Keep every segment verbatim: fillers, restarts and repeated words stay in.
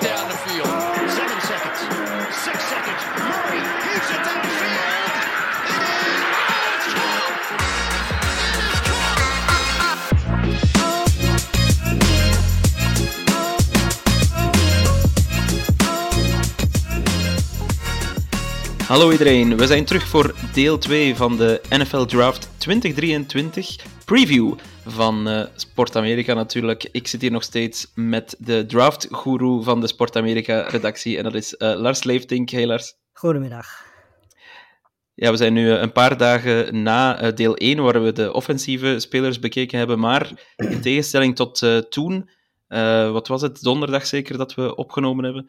down the field. Seven seconds. Six seconds. Murray. He's at downfield. Hallo iedereen, we zijn terug voor deel twee van de N F L Draft twintig drieëntwintig preview van uh, Sport Amerika natuurlijk. Ik zit hier nog steeds met de draftgoeroe van de Sport Amerika redactie en dat is uh, Lars Leeftink. Hey Lars. Goedemiddag. Ja, we zijn nu een paar dagen na uh, deel één waar we de offensieve spelers bekeken hebben, maar in tegenstelling tot uh, toen, uh, wat was het, donderdag zeker dat we opgenomen hebben,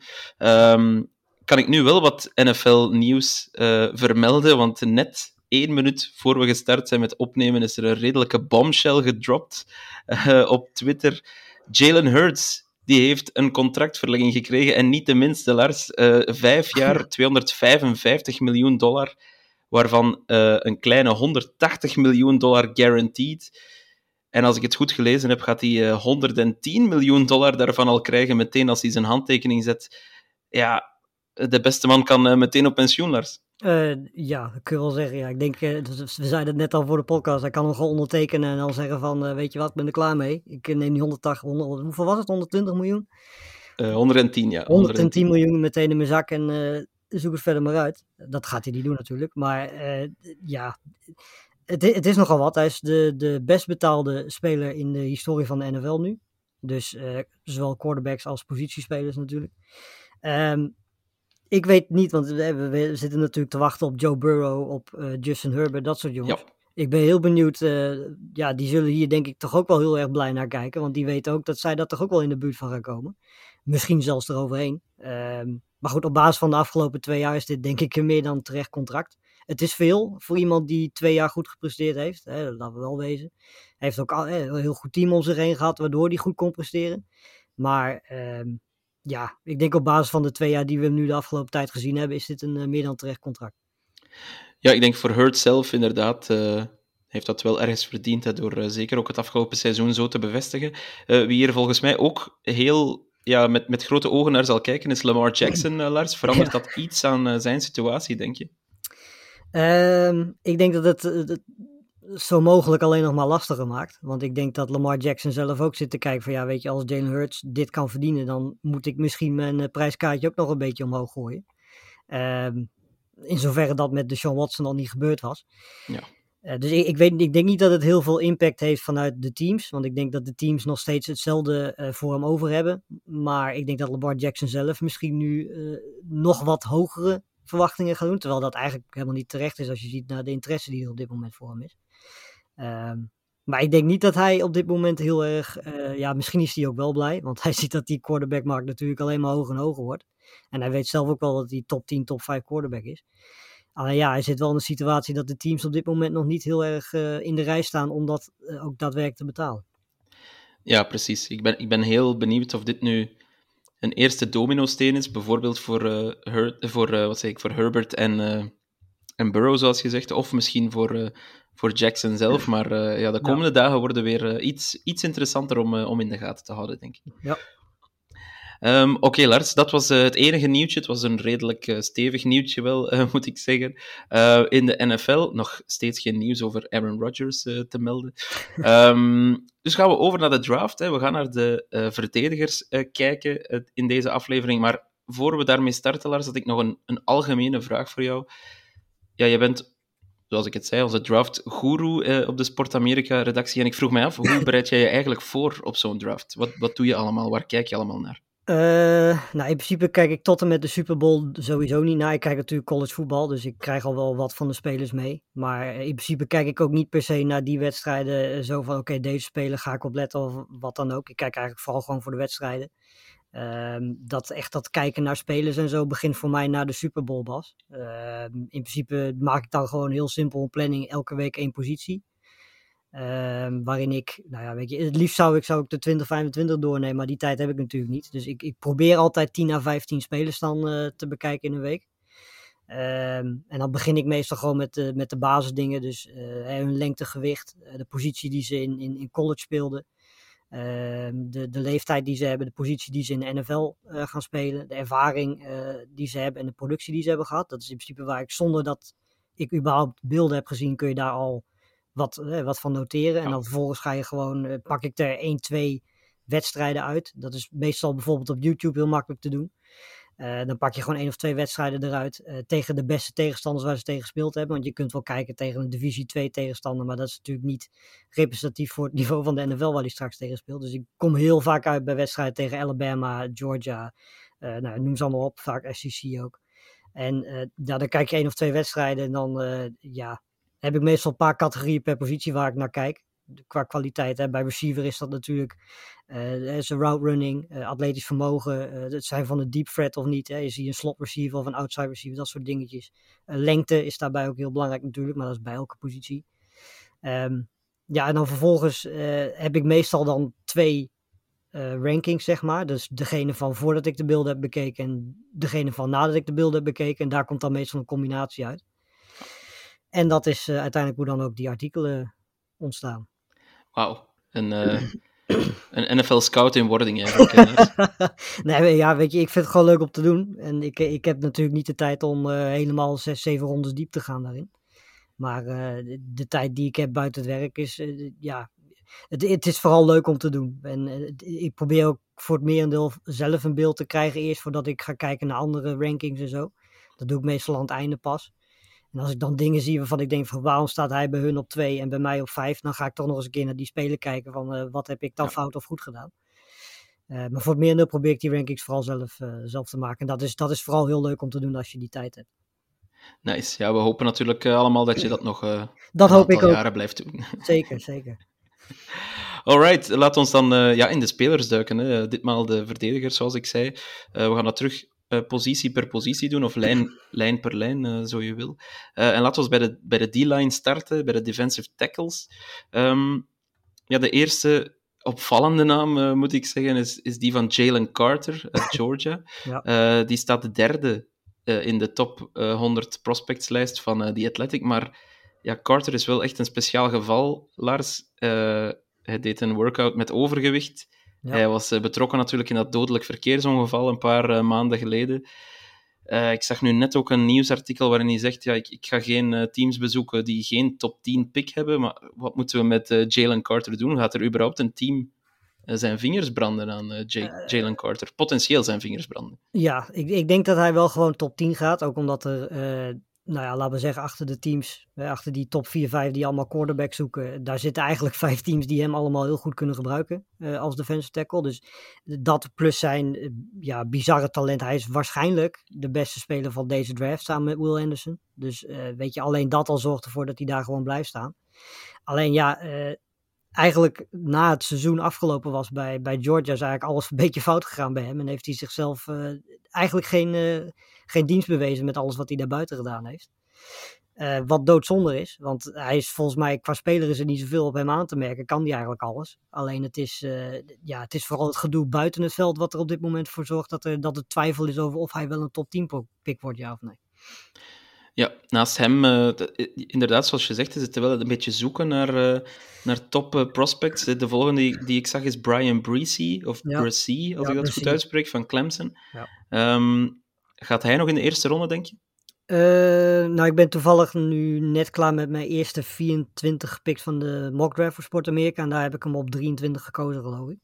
um, kan ik nu wel wat N F L-nieuws uh, vermelden, want net één minuut voor we gestart zijn met opnemen is er een redelijke bombshell gedropt uh, op Twitter. Jalen Hurts, die heeft een contractverlenging gekregen en niet de minste, Lars. Uh, vijf jaar, tweehonderdvijfenvijftig miljoen dollar, waarvan uh, een kleine honderdtachtig miljoen dollar guaranteed. En als ik het goed gelezen heb, gaat hij uh, honderdtien miljoen dollar daarvan al krijgen meteen als hij zijn handtekening zet. Ja... De beste man kan uh, meteen op pensioen, Lars. Uh, ja, dat kun je wel zeggen. Ja. Ik denk, uh, we zeiden het net al voor de podcast, hij kan hem gewoon ondertekenen en dan zeggen van, uh, weet je wat, ik ben er klaar mee. Ik neem die honderdtachtig, honderd, hoeveel was het, honderdtwintig miljoen? Uh, honderdtien, ja. honderdtien miljoen meteen in mijn zak en uh, zoek het verder maar uit. Dat gaat hij niet doen natuurlijk, maar uh, ja, het, het is nogal wat. Hij is de, de best betaalde speler in de historie van de N F L nu. Dus uh, zowel quarterbacks als positiespelers natuurlijk. Um, Ik weet niet, want we zitten natuurlijk te wachten op Joe Burrow, op uh, Justin Herbert, dat soort jongens. Ja. Ik ben heel benieuwd, uh, ja, die zullen hier denk ik toch ook wel heel erg blij naar kijken, want die weten ook dat zij dat toch ook wel in de buurt van gaan komen. Misschien zelfs eroverheen. Um, maar goed, op basis van de afgelopen twee jaar is dit denk ik een meer dan terecht contract. Het is veel voor iemand die twee jaar goed gepresteerd heeft, hè, dat laten we wel wezen. Hij heeft ook al, hè, een heel goed team om zich heen gehad, waardoor hij goed kon presteren. Maar... Um, Ja, ik denk op basis van de twee jaar die we nu de afgelopen tijd gezien hebben, is dit een uh, meer dan terecht contract. Ja, ik denk voor Hurts zelf inderdaad, uh, heeft dat wel ergens verdiend, hè, door uh, zeker ook het afgelopen seizoen zo te bevestigen. Uh, wie hier volgens mij ook heel, ja, met, met grote ogen naar zal kijken, is Lamar Jackson, uh, Lars. Verandert ja. dat iets aan uh, zijn situatie, denk je? Um, ik denk dat het... Uh, dat... zo mogelijk alleen nog maar lastiger maakt. Want ik denk dat Lamar Jackson zelf ook zit te kijken van ja, weet je, als Jalen Hurts dit kan verdienen, dan moet ik misschien mijn uh, prijskaartje ook nog een beetje omhoog gooien. Um, in zoverre dat met Deshaun Watson al niet gebeurd was. Ja. Uh, dus ik, ik, weet, ik denk niet dat het heel veel impact heeft vanuit de teams, want ik denk dat de teams nog steeds hetzelfde uh, voor hem over hebben. Maar ik denk dat Lamar Jackson zelf misschien nu uh, nog wat hogere verwachtingen gaat doen, terwijl dat eigenlijk helemaal niet terecht is als je ziet naar de interesse die er op dit moment voor hem is. Um, maar ik denk niet dat hij op dit moment heel erg... Uh, ja, misschien is hij ook wel blij, want hij ziet dat die quarterbackmarkt natuurlijk alleen maar hoger en hoger wordt. En hij weet zelf ook wel dat hij top tien, top vijf quarterback is. Alleen ja, hij zit wel in een situatie dat de teams op dit moment nog niet heel erg uh, in de rij staan om dat uh, ook daadwerkelijk te betalen. Ja, precies. Ik ben, ik ben heel benieuwd of dit nu een eerste domino-steen is, bijvoorbeeld voor, uh, Her- voor, uh, wat zeg ik, voor Herbert en, uh, en Burrow, zoals gezegd, of misschien voor... Uh, Voor Jackson zelf, maar uh, ja, de komende ja. dagen worden weer uh, iets, iets interessanter om, uh, om in de gaten te houden, denk ik. Ja. Um, Oké, okay, Lars, dat was uh, het enige nieuwtje. Het was een redelijk uh, stevig nieuwtje wel, uh, moet ik zeggen. Uh, in de N F L nog steeds geen nieuws over Aaron Rodgers uh, te melden. Um, dus gaan we over naar de draft. Hè. We gaan naar de uh, verdedigers uh, kijken uh, in deze aflevering. Maar voor we daarmee starten, Lars, had ik nog een, een algemene vraag voor jou. Ja, je bent... Zoals ik het zei, onze draft-goeroe eh, op de Sport Amerika-redactie. En ik vroeg mij af, hoe bereid jij je eigenlijk voor op zo'n draft? Wat, wat doe je allemaal? Waar kijk je allemaal naar? Uh, nou, in principe kijk ik tot en met de Super Bowl sowieso niet naar. Ik kijk natuurlijk collegevoetbal, dus ik krijg al wel wat van de spelers mee. Maar in principe kijk ik ook niet per se naar die wedstrijden. Zo van, oké, okay, deze speler ga ik op letten of wat dan ook. Ik kijk eigenlijk vooral gewoon voor de wedstrijden. Um, dat echt dat kijken naar spelers en zo begint voor mij na de Super Bowl pas. Um, in principe maak ik dan gewoon heel simpel een planning, elke week één positie. Um, waarin ik, nou ja, weet je, het liefst zou ik, zou ik de twintig, vijfentwintig doornemen, maar die tijd heb ik natuurlijk niet. Dus ik, ik probeer altijd tien à vijftien spelers dan uh, te bekijken in een week. Um, en dan begin ik meestal gewoon met, uh, met de basisdingen. Dus uh, hun lengte, gewicht, uh, de positie die ze in, in, in college speelden. Uh, de, de leeftijd die ze hebben, de positie die ze in de N F L uh, gaan spelen. De ervaring uh, die ze hebben en de productie die ze hebben gehad. Dat is in principe waar ik, zonder dat ik überhaupt beelden heb gezien, kun je daar al wat, uh, wat van noteren. En dan vervolgens ga je gewoon, uh, pak ik er één, twee wedstrijden uit. Dat is meestal bijvoorbeeld op YouTube heel makkelijk te doen. Uh, dan pak je gewoon één of twee wedstrijden eruit uh, tegen de beste tegenstanders waar ze tegen gespeeld hebben. Want je kunt wel kijken tegen een divisie twee tegenstander, maar dat is natuurlijk niet representatief voor het niveau van de N F L waar die straks tegen speelt. Dus ik kom heel vaak uit bij wedstrijden tegen Alabama, Georgia, uh, nou, noem ze allemaal op, vaak S E C ook. En uh, ja, dan kijk je één of twee wedstrijden en dan uh, ja, heb ik meestal een paar categorieën per positie waar ik naar kijk. Qua kwaliteit. Hè. Bij receiver is dat natuurlijk uh, zijn route running, uh, atletisch vermogen, uh, het zijn van de deep threat of niet. Hè. Je ziet een slot receiver of een outside receiver, dat soort dingetjes. Uh, lengte is daarbij ook heel belangrijk natuurlijk, maar dat is bij elke positie. Um, ja, en dan vervolgens uh, heb ik meestal dan twee uh, rankings, zeg maar. Dus degene van voordat ik de beelden heb bekeken en degene van nadat ik de beelden heb bekeken. En daar komt dan meestal een combinatie uit. En dat is uh, uiteindelijk hoe dan ook die artikelen ontstaan. Wauw, een, uh, een N F L scout in wording eigenlijk. Nee, ja, weet je, ik vind het gewoon leuk om te doen. En ik, ik heb natuurlijk niet de tijd om uh, helemaal zes, zeven rondes diep te gaan daarin. Maar uh, de, de tijd die ik heb buiten het werk is, uh, ja, het, het is vooral leuk om te doen. En uh, ik probeer ook voor het merendeel zelf een beeld te krijgen eerst voordat ik ga kijken naar andere rankings en zo. Dat doe ik meestal aan het einde pas. En als ik dan dingen zie waarvan ik denk van waarom staat hij bij hun op twee en bij mij op vijf, dan ga ik toch nog eens een keer naar die speler kijken van uh, wat heb ik dan ja. fout of goed gedaan. Uh, maar voor het merendeel probeer ik die rankings vooral zelf, uh, zelf te maken. En dat is, dat is vooral heel leuk om te doen als je die tijd hebt. Nice, ja, we hopen natuurlijk uh, allemaal dat je dat nog uh, dat een hoop ik ook. Jaren blijft doen. Zeker, zeker. Alright, laten we dan uh, ja, in de spelers duiken. Hè. Ditmaal de verdedigers, zoals ik zei. Uh, we gaan dat terug... Uh, positie per positie doen, of lijn, lijn per lijn, uh, zo je wil. Uh, en laten we bij de, bij de D-line starten, bij de defensive tackles. Um, ja, de eerste opvallende naam, uh, moet ik zeggen, is, is die van Jalen Carter uit Georgia. Ja. Uh, die staat de derde uh, in de top uh, honderd prospectslijst van uh, The Athletic, maar ja, Carter is wel echt een speciaal geval, Lars. Uh, hij deed een workout met overgewicht. Ja. Hij was betrokken natuurlijk in dat dodelijk verkeersongeval een paar uh, maanden geleden. Uh, ik zag nu net ook een nieuwsartikel waarin hij zegt, ja, ik, ik ga geen uh, teams bezoeken die geen top tien pick hebben, maar wat moeten we met uh, Jalen Carter doen? Gaat er überhaupt een team uh, zijn vingers branden aan uh, J- Jalen Carter? Potentieel zijn vingers branden. Ja, ik, ik denk dat hij wel gewoon top tien gaat, ook omdat er... Uh... Nou ja, laten we zeggen, achter de teams, achter die top vier, vijf die allemaal quarterback zoeken, daar zitten eigenlijk vijf teams die hem allemaal heel goed kunnen gebruiken uh, als defensive tackle. Dus dat plus zijn uh, ja, bizarre talent. Hij is waarschijnlijk de beste speler van deze draft samen met Will Anderson. Dus uh, weet je, alleen dat al zorgt ervoor dat hij daar gewoon blijft staan. Alleen ja, uh, eigenlijk na het seizoen afgelopen was bij, bij Georgia is eigenlijk alles een beetje fout gegaan bij hem. En heeft hij zichzelf uh, eigenlijk geen... Uh, geen dienst bewezen met alles wat hij daarbuiten gedaan heeft. Uh, wat doodzonde is, want hij is volgens mij, qua speler is er niet zoveel op hem aan te merken, kan hij eigenlijk alles. Alleen het is, uh, ja, het is vooral het gedoe buiten het veld wat er op dit moment voor zorgt dat er, dat er twijfel is over of hij wel een top tien pick wordt, ja of nee. Ja, naast hem, uh, inderdaad, zoals je zegt, is het wel een beetje zoeken naar, uh, naar top uh, prospects. De volgende die, die ik zag is Brian Bresee, of ja. Bresee, als ja, ik dat Bresee. goed uitspreek, van Clemson. Ja. Um, Gaat hij nog in de eerste ronde, denk je? Uh, nou, ik ben toevallig nu net klaar met mijn eerste vierentwintig gepikt van de mock draft voor Sport Amerika. En daar heb ik hem op drieëntwintig gekozen, geloof ik.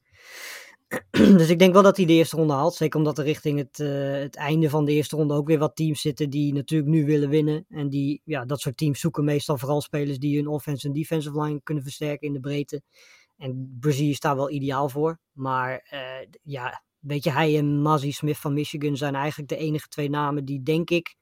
Dus ik denk wel dat hij de eerste ronde haalt. Zeker omdat er richting het, uh, het einde van de eerste ronde ook weer wat teams zitten die natuurlijk nu willen winnen. En die, ja, dat soort teams zoeken meestal vooral spelers die hun offense en defensive line kunnen versterken in de breedte. En Brazilië is daar wel ideaal voor. Maar uh, ja... Weet je, hij en Mazzy Smith van Michigan zijn eigenlijk de enige twee namen die, denk ik,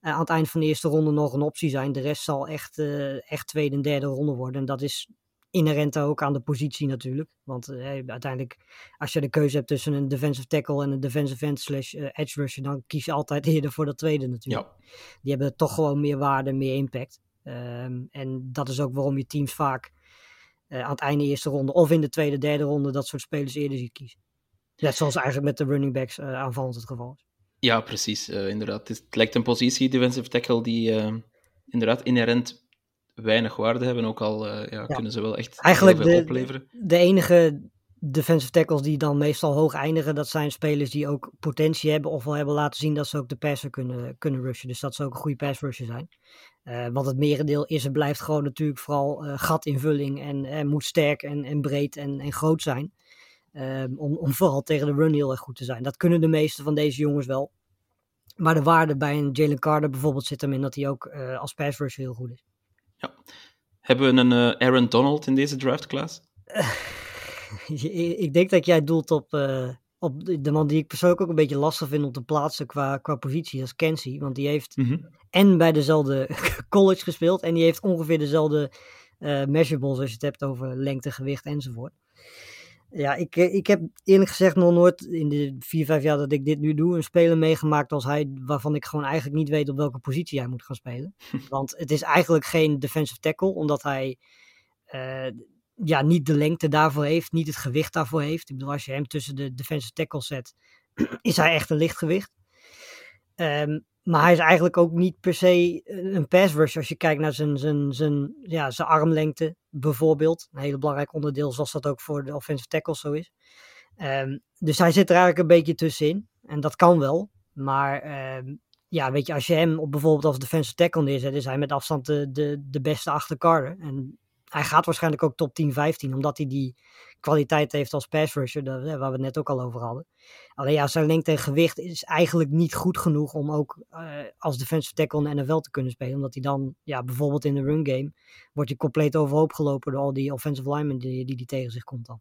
uh, aan het eind van de eerste ronde nog een optie zijn. De rest zal echt, uh, echt tweede en derde ronde worden. En dat is inherent ook aan de positie natuurlijk. Want uh, uiteindelijk, als je de keuze hebt tussen een defensive tackle en een defensive end slash uh, edge rusher, dan kies je altijd eerder voor dat tweede natuurlijk. Ja. Die hebben toch gewoon meer waarde, meer impact. Um, en dat is ook waarom je teams vaak... uh, aan het einde eerste ronde of in de tweede, derde ronde dat soort spelers eerder ziet kiezen. Net zoals eigenlijk met de running backs uh, aanvallend het geval is. Ja, precies. Uh, inderdaad. Het lijkt een positie, defensive tackle, die uh, inderdaad inherent weinig waarde hebben. Ook al uh, ja, ja. kunnen ze wel echt eigenlijk heel veel de, opleveren. De enige defensive tackles die dan meestal hoog eindigen, dat zijn spelers die ook potentie hebben of wel hebben laten zien dat ze ook de passer kunnen, kunnen rushen. Dus dat ze ook een goede pass rusher zijn. Uh, want het merendeel is en blijft gewoon natuurlijk vooral uh, gatinvulling en, en moet sterk en, en breed en, en groot zijn. Um, om, om vooral tegen de run heel erg goed te zijn. Dat kunnen de meeste van deze jongens wel. Maar de waarde bij een Jalen Carter bijvoorbeeld zit hem in dat hij ook uh, als pass rusher heel goed is. Ja. Hebben we een uh, Aaron Donald in deze draftklasse? Ik denk dat jij doelt op, uh, op de man die ik persoonlijk ook een beetje lastig vind om te plaatsen qua, qua positie, dat is Kenzie. Want die heeft mm-hmm. en bij dezelfde college gespeeld en die heeft ongeveer dezelfde uh, measurables als je het hebt over lengte, gewicht enzovoort. Ja, ik, ik heb eerlijk gezegd nog nooit in de vier, vijf jaar dat ik dit nu doe een speler meegemaakt als hij, waarvan ik gewoon eigenlijk niet weet op welke positie hij moet gaan spelen. Want het is eigenlijk geen defensive tackle, omdat hij uh, ja, niet de lengte daarvoor heeft, niet het gewicht daarvoor heeft. Ik bedoel, als je hem tussen de defensive tackles zet, is hij echt een lichtgewicht. Um, maar hij is eigenlijk ook niet per se een pass rush als je kijkt naar zijn, zijn, zijn, ja, zijn armlengte bijvoorbeeld. Een heel belangrijk onderdeel zoals dat ook voor de offensive tackles zo is. Um, dus hij zit er eigenlijk een beetje tussenin. En dat kan wel. Maar um, ja, weet je, als je hem op bijvoorbeeld als defensive tackle neerzet, is hij met afstand de, de, de beste achter Carter. En hij gaat waarschijnlijk ook top tien, vijftien, omdat hij die kwaliteit heeft als pass rusher, waar we het net ook al over hadden. Alleen ja, zijn lengte en gewicht is eigenlijk niet goed genoeg om ook uh, als defensive tackle in de N F L te kunnen spelen. Omdat hij dan, ja, bijvoorbeeld in de run game, wordt hij compleet overhoop gelopen door al die offensive linemen die hij die, die tegen zich komt dan.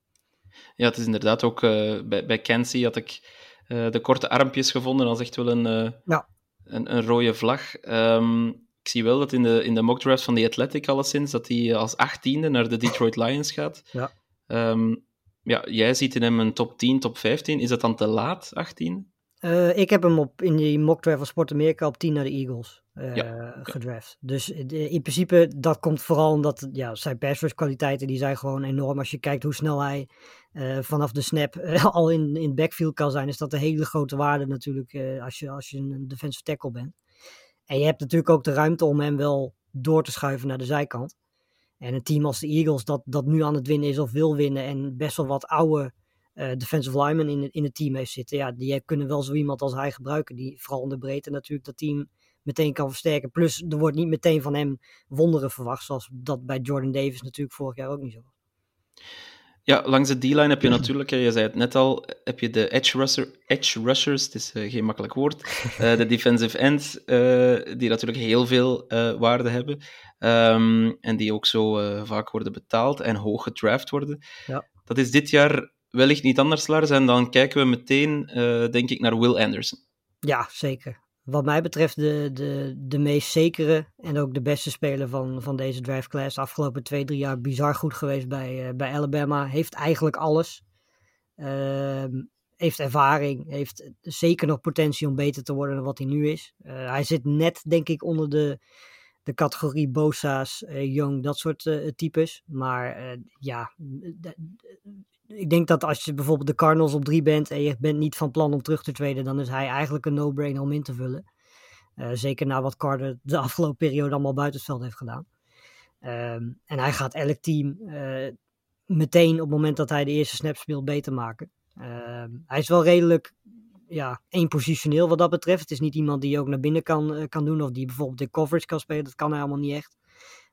Ja, het is inderdaad ook, uh, bij, bij Kenzie had ik uh, de korte armpjes gevonden als echt wel een, uh, ja. een, een rode vlag. Um, Ik zie wel dat in de, in de mock drafts van de Athletic alleszins, dat hij als achttiende naar de Detroit Lions gaat. Ja. Um, ja, jij ziet in hem een top tien, top vijftien. Is dat dan te laat, achttien? Uh, ik heb hem op, in die mock draft van Sport Amerika op tien naar de Eagles uh, ja. gedraft. Ja. Dus in principe, dat komt vooral omdat ja, zijn pass rush kwaliteiten, die zijn gewoon enorm. Als je kijkt hoe snel hij uh, vanaf de snap uh, al in, in backfield kan zijn, is dat een hele grote waarde natuurlijk uh, als je, als je een defensive tackle bent. En je hebt natuurlijk ook de ruimte om hem wel door te schuiven naar de zijkant. En een team als de Eagles dat, dat nu aan het winnen is of wil winnen en best wel wat oude uh, defensive linemen in, in het team heeft zitten. Ja, die kunnen wel zo iemand als hij gebruiken. Die vooral in de breedte natuurlijk dat team meteen kan versterken. Plus er wordt niet meteen van hem wonderen verwacht. Zoals dat bij Jordan Davis natuurlijk vorig jaar ook niet zo was. Ja, langs de D-line heb je natuurlijk, je zei het net al, heb je de edge, rusher, edge rushers, het is uh, geen makkelijk woord, uh, de defensive ends, uh, die natuurlijk heel veel uh, waarde hebben um, en die ook zo uh, vaak worden betaald en hoog gedraft worden. Ja. Dat is dit jaar wellicht niet anders, Lars, en dan kijken we meteen, uh, denk ik, naar Will Anderson. Ja, zeker. Wat mij betreft de, de, de meest zekere en ook de beste speler van, van deze draftclass. Afgelopen twee, drie jaar bizar goed geweest bij, uh, bij Alabama. Heeft eigenlijk alles. Uh, heeft ervaring. Heeft zeker nog potentie om beter te worden dan wat hij nu is. Uh, hij zit net, denk ik, onder de, de categorie Bosa's, uh, Young, dat soort uh, types. Maar uh, ja... D- d- Ik denk dat als je bijvoorbeeld de Cardinals op drie bent en je bent niet van plan om terug te traden, dan is hij eigenlijk een no-brainer om in te vullen. Uh, zeker na wat Carter de afgelopen periode allemaal buiten het veld heeft gedaan. Um, en hij gaat elk team uh, meteen op het moment dat hij de eerste snap speelt beter maken. Um, hij is wel redelijk ja, eenpositioneel wat dat betreft. Het is niet iemand die ook naar binnen kan, uh, kan doen of die bijvoorbeeld de coverage kan spelen. Dat kan hij allemaal niet echt.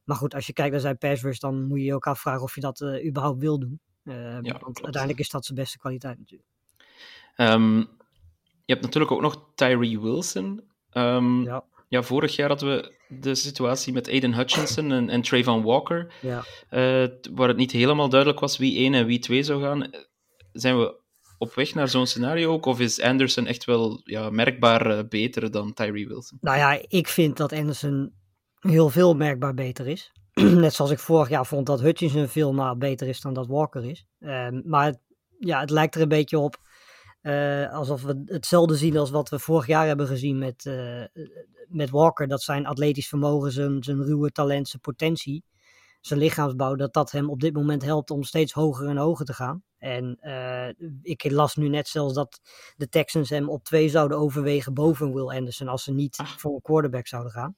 Maar goed, als je kijkt naar zijn pass rush, dan moet je je ook afvragen of je dat uh, überhaupt wil doen. Uh, ja, want klopt. Uiteindelijk is dat zijn beste kwaliteit natuurlijk. Um, je hebt natuurlijk ook nog Tyree Wilson. Um, ja. ja. Vorig jaar hadden we de situatie met Aidan Hutchinson en, en Travon Walker. Ja. Uh, waar het niet helemaal duidelijk was wie één en wie twee zou gaan. Zijn we op weg naar zo'n scenario ook? Of is Anderson echt wel ja, merkbaar uh, beter dan Tyree Wilson? Nou ja, ik vind dat Anderson heel veel merkbaar beter is. Net zoals ik vorig jaar vond dat Hutchinson veel maar beter is dan dat Walker is. Um, maar het, ja, het lijkt er een beetje op uh, alsof we hetzelfde zien als wat we vorig jaar hebben gezien met, uh, met Walker. Dat zijn atletisch vermogen, zijn, zijn ruwe talent, zijn potentie. zijn lichaamsbouw, dat dat hem op dit moment helpt om steeds hoger en hoger te gaan. En uh, ik las nu net zelfs dat de Texans hem op twee zouden overwegen boven Will Anderson als ze niet voor een quarterback zouden gaan.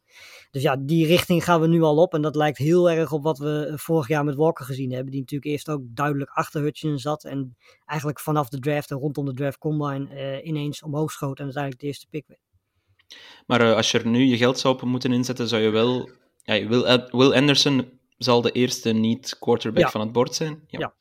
Dus ja, die richting gaan we nu al op. En dat lijkt heel erg op wat we vorig jaar met Walker gezien hebben. Die natuurlijk eerst ook duidelijk achter Hutchinson zat. En eigenlijk vanaf de draft en rondom de draft combine uh, ineens omhoog schoot en uiteindelijk de eerste pick werd. Maar uh, als je er nu je geld zou op moeten inzetten, zou je wel... Ja, Will, Will Anderson zal de eerste niet-quarterback ja. van het bord zijn. Ja. ja.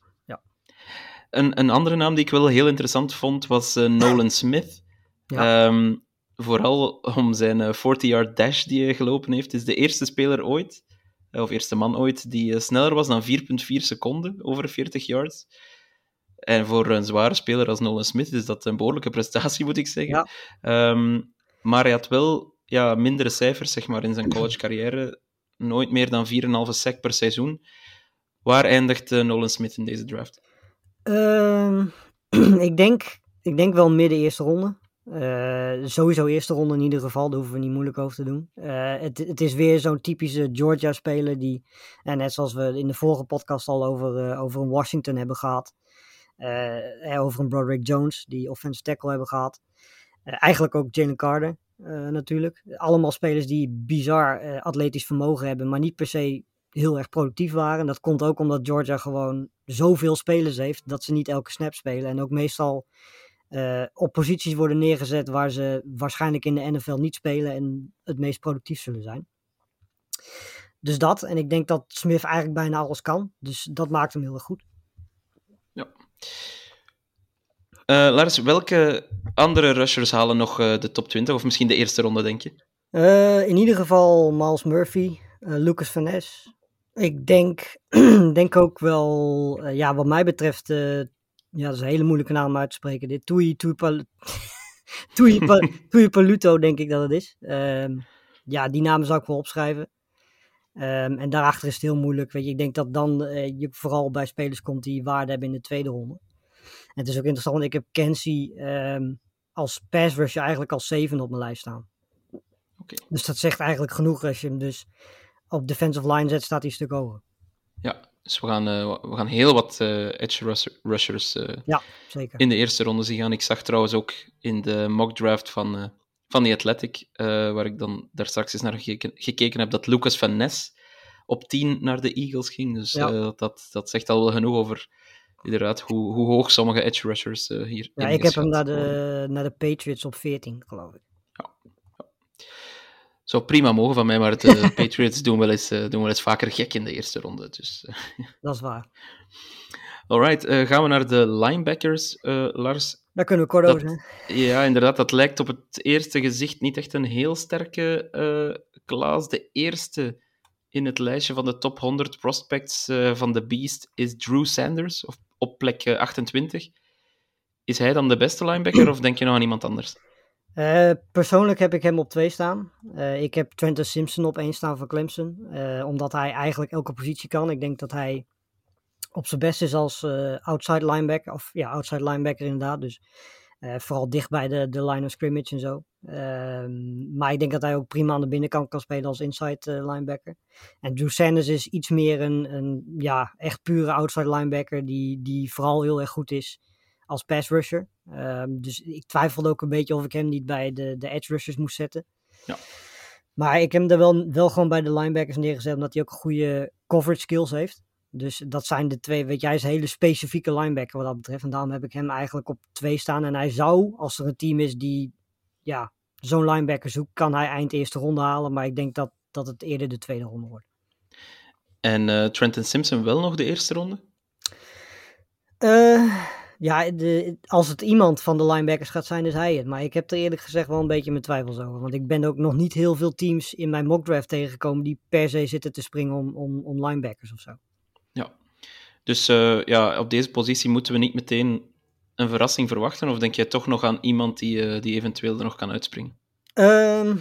Een, een andere naam die ik wel heel interessant vond, was uh, Nolan Smith. Ja. Um, vooral om zijn uh, forty-yard dash die hij gelopen heeft. Het is de eerste speler ooit, uh, of eerste man ooit, die uh, sneller was dan vier komma vier seconden over veertig yards. En voor een zware speler als Nolan Smith is dat een behoorlijke prestatie, moet ik zeggen. Ja. Um, maar hij had wel ja, mindere cijfers zeg maar, in zijn collegecarrière. Nooit meer dan vier komma vijf sack per seizoen. Waar eindigt uh, Nolan Smith in deze draft? Uh, ik, denk, ik denk wel midden eerste ronde. Uh, sowieso eerste ronde in ieder geval. Daar hoeven we niet moeilijk over te doen. Uh, het, het is weer zo'n typische Georgia-speler die, en net zoals we in de vorige podcast al over, uh, over een Washington hebben gehad. Uh, over een Broderick Jones, die offensive tackle hebben gehad. Uh, eigenlijk ook Jalen Carter uh, natuurlijk. Allemaal spelers die bizar uh, atletisch vermogen hebben, maar niet per se heel erg productief waren. Dat komt ook omdat Georgia gewoon zoveel spelers heeft dat ze niet elke snap spelen. En ook meestal uh, op posities worden neergezet waar ze waarschijnlijk in de N F L niet spelen en het meest productief zullen zijn. Dus dat. En ik denk dat Smith eigenlijk bijna alles kan. Dus dat maakt hem heel erg goed. Ja. Uh, Lars, welke andere rushers halen nog uh, de top twintig? Of misschien de eerste ronde, denk je? Uh, in ieder geval Miles Murphy, uh, Lucas Van Ness. Ik denk, denk ook wel, uh, ja, wat mij betreft, uh, ja, dat is een hele moeilijke naam uit te spreken. Dit Toei, Toei Pal, Toei Pal, Toei Paluto, denk ik dat het is. Um, ja, die namen zou ik wel opschrijven. Um, en daarachter is het heel moeilijk. Weet je, ik denk dat dan uh, je vooral bij spelers komt die waarde hebben in de tweede ronde. En het is ook interessant, want ik heb Kenzie um, als pass rusher eigenlijk als zeven op mijn lijst staan. Okay. Dus dat zegt eigenlijk genoeg als je hem dus op defensive line zet, staat hij een stuk hoger. Ja, dus we gaan, uh, we gaan heel wat uh, edge rusher, rushers uh, ja, zeker. in de eerste ronde zien gaan. Ik zag trouwens ook in de mock draft van, uh, van The Athletic, uh, waar ik dan daar straks eens naar gekeken, gekeken heb, dat Lucas Van Ness op tien naar de Eagles ging. Dus ja. uh, dat, dat zegt al wel genoeg over inderdaad hoe, hoe hoog sommige edge rushers uh, hier ja, in ik heb hem naar de, naar de Patriots op veertien, geloof ik. Zou prima mogen van mij, maar de Patriots doen wel, eens, doen wel eens vaker gek in de eerste ronde. Dus. Dat is waar. Alright, uh, gaan we naar de linebackers, uh, Lars. Daar kunnen we kort over zijn. Ja, inderdaad. Dat lijkt op het eerste gezicht niet echt een heel sterke uh, klaas. De eerste in het lijstje van de top honderd prospects uh, van de Beast is Drew Sanders, op, op plek uh, achtentwintig. Is hij dan de beste linebacker of denk je nog aan iemand anders? Uh, persoonlijk heb ik hem op twee staan. Uh, ik heb Trenton Simpson op één staan van Clemson. Uh, omdat hij eigenlijk elke positie kan. Ik denk dat hij op zijn best is als uh, outside linebacker. Of ja, outside linebacker inderdaad. Dus uh, vooral dicht bij de, de line of scrimmage en zo. Uh, maar ik denk dat hij ook prima aan de binnenkant kan spelen als inside uh, linebacker. En Drew Sanders is iets meer een, een ja, echt pure outside linebacker. Die, die vooral heel erg goed is als pass rusher. Um, dus ik twijfelde ook een beetje of ik hem niet bij de, de edge rushers moest zetten. Ja. Maar ik heb hem er wel, wel gewoon bij de linebackers neergezet, omdat hij ook goede coverage skills heeft. Dus dat zijn de twee, weet je, hij is een hele specifieke linebacker wat dat betreft. En daarom heb ik hem eigenlijk op twee staan. En hij zou, als er een team is die ja, zo'n linebacker zoekt, kan hij eind eerste ronde halen. Maar ik denk dat, dat het eerder de tweede ronde wordt. En uh, Trenton Simpson wel nog de eerste ronde? Eh... Uh... Ja, de, als het iemand van de linebackers gaat zijn, is hij het. Maar ik heb er eerlijk gezegd wel een beetje mijn twijfels over. Want ik ben ook nog niet heel veel teams in mijn mockdraft tegengekomen die per se zitten te springen om, om, om linebackers of zo. Ja, dus uh, ja, op deze positie moeten we niet meteen een verrassing verwachten? Of denk jij toch nog aan iemand die, uh, die eventueel er nog kan uitspringen? Um,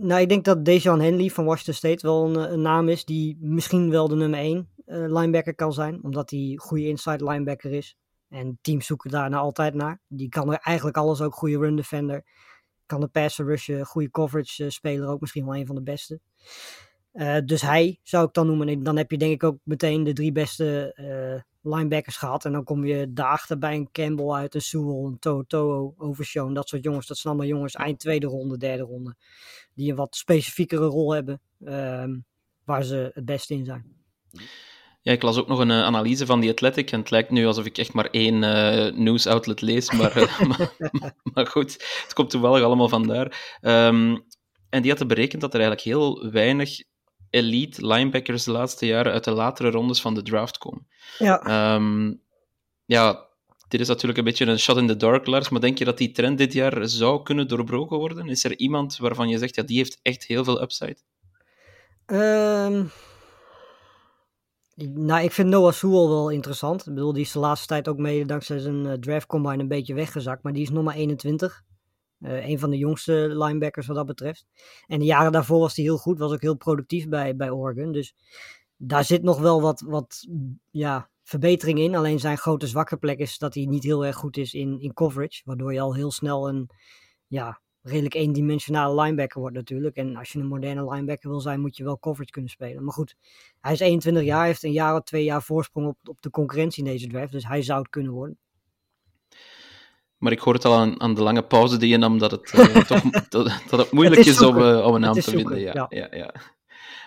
nou, ik denk dat Dejan Henley van Washington State wel een, een naam is die misschien wel de nummer één linebacker kan zijn, omdat hij goede inside linebacker is. En teams zoeken daarna altijd naar. Die kan er eigenlijk alles ook, goede run defender. Kan de passer rushen, goede coverage speler ook, misschien wel een van de beste. Uh, dus hij zou ik dan noemen. En dan heb je denk ik ook meteen de drie beste uh, linebackers gehad. En dan kom je daarachter bij een Campbell uit, een Sewell, een Toto, Overshown. Dat soort jongens, dat zijn allemaal jongens eind tweede ronde, derde ronde. Die een wat specifiekere rol hebben. Uh, waar ze het beste in zijn. Ja, ik las ook nog een uh, analyse van The Athletic. En het lijkt nu alsof ik echt maar één uh, news outlet lees. Maar, uh, maar, maar, maar goed, het komt toevallig allemaal vandaar. Um, en die hadden berekend dat er eigenlijk heel weinig elite linebackers de laatste jaren uit de latere rondes van de draft komen. Ja. Um, ja, dit is natuurlijk een beetje een shot in the dark, Lars, maar denk je dat die trend dit jaar zou kunnen doorbroken worden? Is er iemand waarvan je zegt, ja, die heeft echt heel veel upside? Um, nou, ik vind Noah Sewell wel interessant. Ik bedoel, die is de laatste tijd ook mede dankzij zijn draft combine een beetje weggezakt, maar die is nog maar eenentwintig. Uh, een van de jongste linebackers wat dat betreft. En de jaren daarvoor was hij heel goed. Was ook heel productief bij, bij Oregon. Dus daar zit nog wel wat, wat ja, verbetering in. Alleen zijn grote zwakke plek is dat hij niet heel erg goed is in, in coverage. Waardoor je al heel snel een ja, redelijk eendimensionale linebacker wordt natuurlijk. En als je een moderne linebacker wil zijn, moet je wel coverage kunnen spelen. Maar goed, hij is eenentwintig jaar. Heeft een jaar of twee jaar voorsprong op, op de concurrentie in deze draft. Dus hij zou het kunnen worden. Maar ik hoor het al aan, aan de lange pauze die je nam, dat het, uh, toch, dat, dat het moeilijk het is, is om, uh, om een naam te zoeken, vinden. Ja, ja. Ja,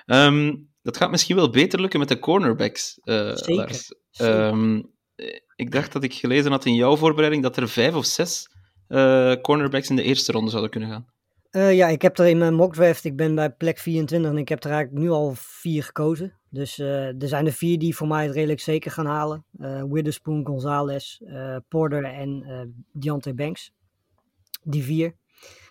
ja. Um, dat gaat misschien wel beter lukken met de cornerbacks, uh, zeker, Lars. Zeker. Um, ik dacht dat ik gelezen had in jouw voorbereiding dat er vijf of zes uh, cornerbacks in de eerste ronde zouden kunnen gaan. Uh, ja, ik heb er in mijn mockdraft, ik ben bij plek vierentwintig en ik heb er eigenlijk nu al vier gekozen. Dus uh, er zijn er vier die voor mij het redelijk zeker gaan halen. Uh, Witherspoon, Gonzalez, uh, Porter en uh, Deontay Banks. Die vier.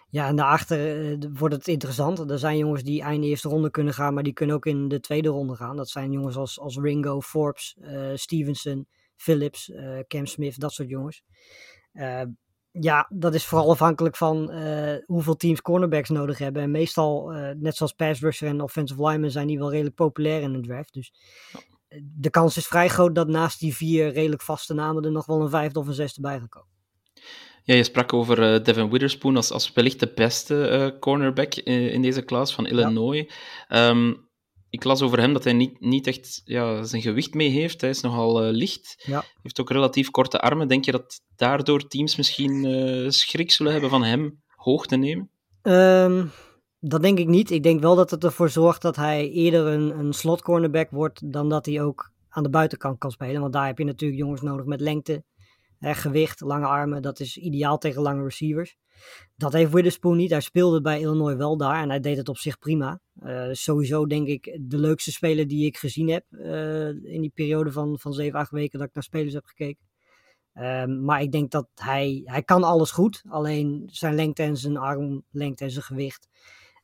Ja, en daarachter uh, wordt het interessant. Er zijn jongens die eind eerste ronde kunnen gaan, maar die kunnen ook in de tweede ronde gaan. Dat zijn jongens als, als Ringo, Forbes, uh, Stevenson, Phillips, uh, Cam Smith, dat soort jongens. Uh, Ja, dat is vooral afhankelijk van uh, hoeveel teams cornerbacks nodig hebben. En meestal, uh, net zoals pass rusher en offensive linemen, zijn die wel redelijk populair in de draft. Dus de kans is vrij groot dat naast die vier redelijk vaste namen er nog wel een vijfde of een zesde bij gaan komen. Ja, je sprak over uh, Devon Witherspoon als, als wellicht de beste uh, cornerback in, in deze klas van Illinois. Ja. Um, Ik las over hem dat hij niet, niet echt ja, zijn gewicht mee heeft. Hij is nogal uh, licht. Ja. Heeft ook relatief korte armen. Denk je dat daardoor teams misschien uh, schrik zullen hebben van hem hoog te nemen? Um, dat denk ik niet. Ik denk wel dat het ervoor zorgt dat hij eerder een, een slot cornerback wordt dan dat hij ook aan de buitenkant kan spelen. Want daar heb je natuurlijk jongens nodig met lengte, hè, gewicht, lange armen. Dat is ideaal tegen lange receivers. Dat heeft Witherspoon niet. Hij speelde bij Illinois wel daar en hij deed het op zich prima. Uh, sowieso denk ik de leukste speler die ik gezien heb uh, in die periode van, van zeven, acht weken dat ik naar spelers heb gekeken. Uh, maar ik denk dat hij, hij kan alles goed. Alleen zijn lengte en zijn armlengte en zijn gewicht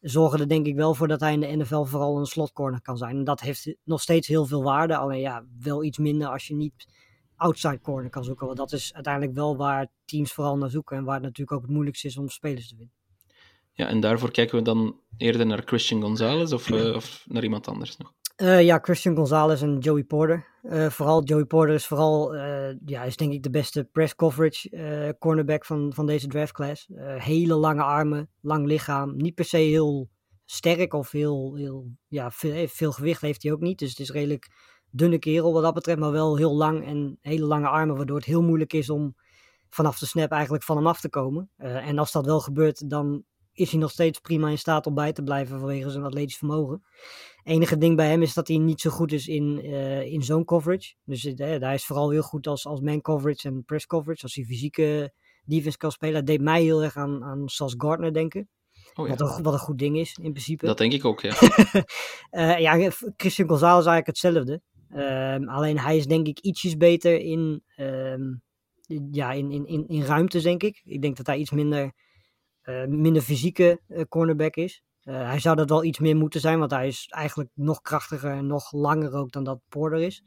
zorgen er denk ik wel voor dat hij in de N F L vooral een slotcorner kan zijn. En dat heeft nog steeds heel veel waarde. Alleen ja, wel iets minder als je niet outside corner kan zoeken. Want dat is uiteindelijk wel waar teams vooral naar zoeken en waar het natuurlijk ook het moeilijkste is om spelers te winnen. Ja, en daarvoor kijken we dan eerder naar Christian Gonzalez of, uh, of naar iemand anders nog? Uh, ja, Christian Gonzalez en Joey Porter. Uh, vooral Joey Porter is vooral, uh, ja, is denk ik de beste press coverage uh, cornerback van, van deze draftclass. Uh, hele lange armen, lang lichaam, niet per se heel sterk of heel, heel ja, veel, veel gewicht heeft hij ook niet. Dus het is redelijk dunne kerel wat dat betreft, maar wel heel lang en hele lange armen, waardoor het heel moeilijk is om vanaf de snap eigenlijk van hem af te komen. Uh, en als dat wel gebeurt, dan is hij nog steeds prima in staat om bij te blijven vanwege zijn atletisch vermogen. Enige ding bij hem is dat hij niet zo goed is in, uh, in zone coverage. Dus uh, hij is vooral heel goed als, als man coverage en press coverage. Als hij fysieke defense kan spelen. Dat deed mij heel erg aan, aan Sauce Gardner denken. Oh, ja. wat, een, wat een goed ding is in principe. Dat denk ik ook, ja. uh, ja Christian Gonzalez is eigenlijk hetzelfde. Um, alleen hij is denk ik ietsjes beter in, um, ja, in, in, in, in ruimtes, denk ik. Ik denk dat hij iets minder... Uh, minder fysieke uh, cornerback is. Uh, hij zou dat wel iets meer moeten zijn, want hij is eigenlijk nog krachtiger en nog langer ook dan dat Porter is.